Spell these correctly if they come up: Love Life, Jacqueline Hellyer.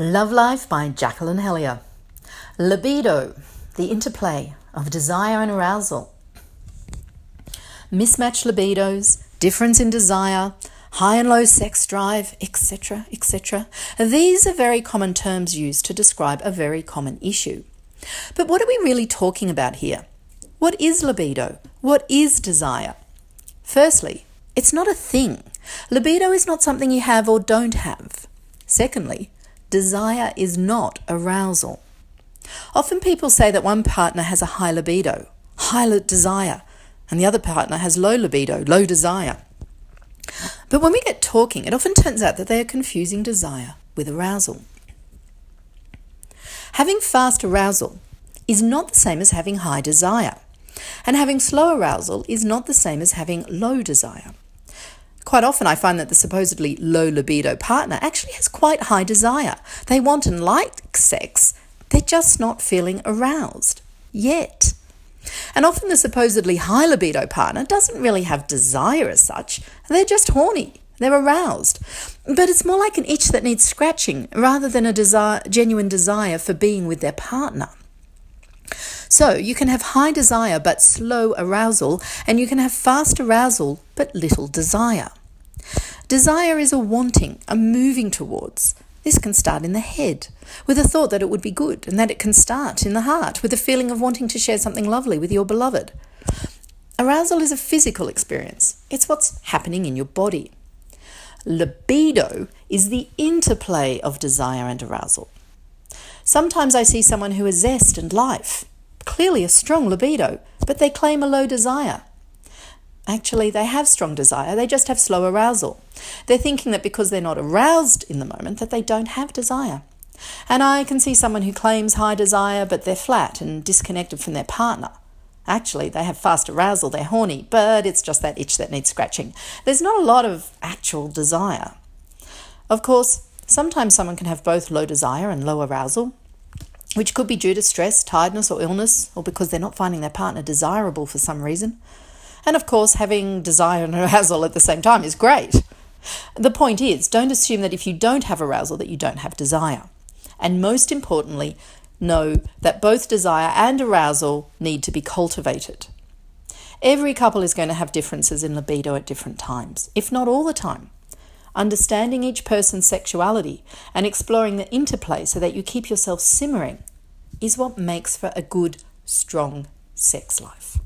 Love Life by Jacqueline Hellyer. Libido, the interplay of desire and arousal. Mismatched libidos, difference in desire, high and low sex drive, etc., etc. These are very common terms used to describe a very common issue. But what are we really talking about here? What is libido? What is desire? Firstly, it's not a thing. Libido is not something you have or don't have. Secondly, desire is not arousal. Often people say that one partner has a high libido, high desire, and the other partner has low libido, low desire. But when we get talking, it often turns out that they are confusing desire with arousal. Having fast arousal is not the same as having high desire, and having slow arousal is not the same as having low desire. Quite often I find that the supposedly low libido partner actually has quite high desire. They want and like sex, they're just not feeling aroused yet. And often the supposedly high libido partner doesn't really have desire as such, they're just horny, they're aroused. But it's more like an itch that needs scratching rather than a genuine desire for being with their partner. So you can have high desire but slow arousal, and you can have fast arousal but little desire. Desire is a wanting, a moving towards. This can start in the head, with a thought that it would be good, and that it can start in the heart, with a feeling of wanting to share something lovely with your beloved. Arousal is a physical experience. It's what's happening in your body. Libido is the interplay of desire and arousal. Sometimes I see someone who has zest and life, clearly a strong libido, but they claim a low desire. Actually, they have strong desire, they just have slow arousal. They're thinking that because they're not aroused in the moment that they don't have desire. And I can see someone who claims high desire, but they're flat and disconnected from their partner. Actually, they have fast arousal, they're horny, but it's just that itch that needs scratching. There's not a lot of actual desire. Of course, sometimes someone can have both low desire and low arousal, which could be due to stress, tiredness or illness, or because they're not finding their partner desirable for some reason. And of course, having desire and arousal at the same time is great. The point is, don't assume that if you don't have arousal that you don't have desire. And most importantly, know that both desire and arousal need to be cultivated. Every couple is going to have differences in libido at different times, if not all the time. Understanding each person's sexuality and exploring the interplay so that you keep yourself simmering is what makes for a good, strong sex life.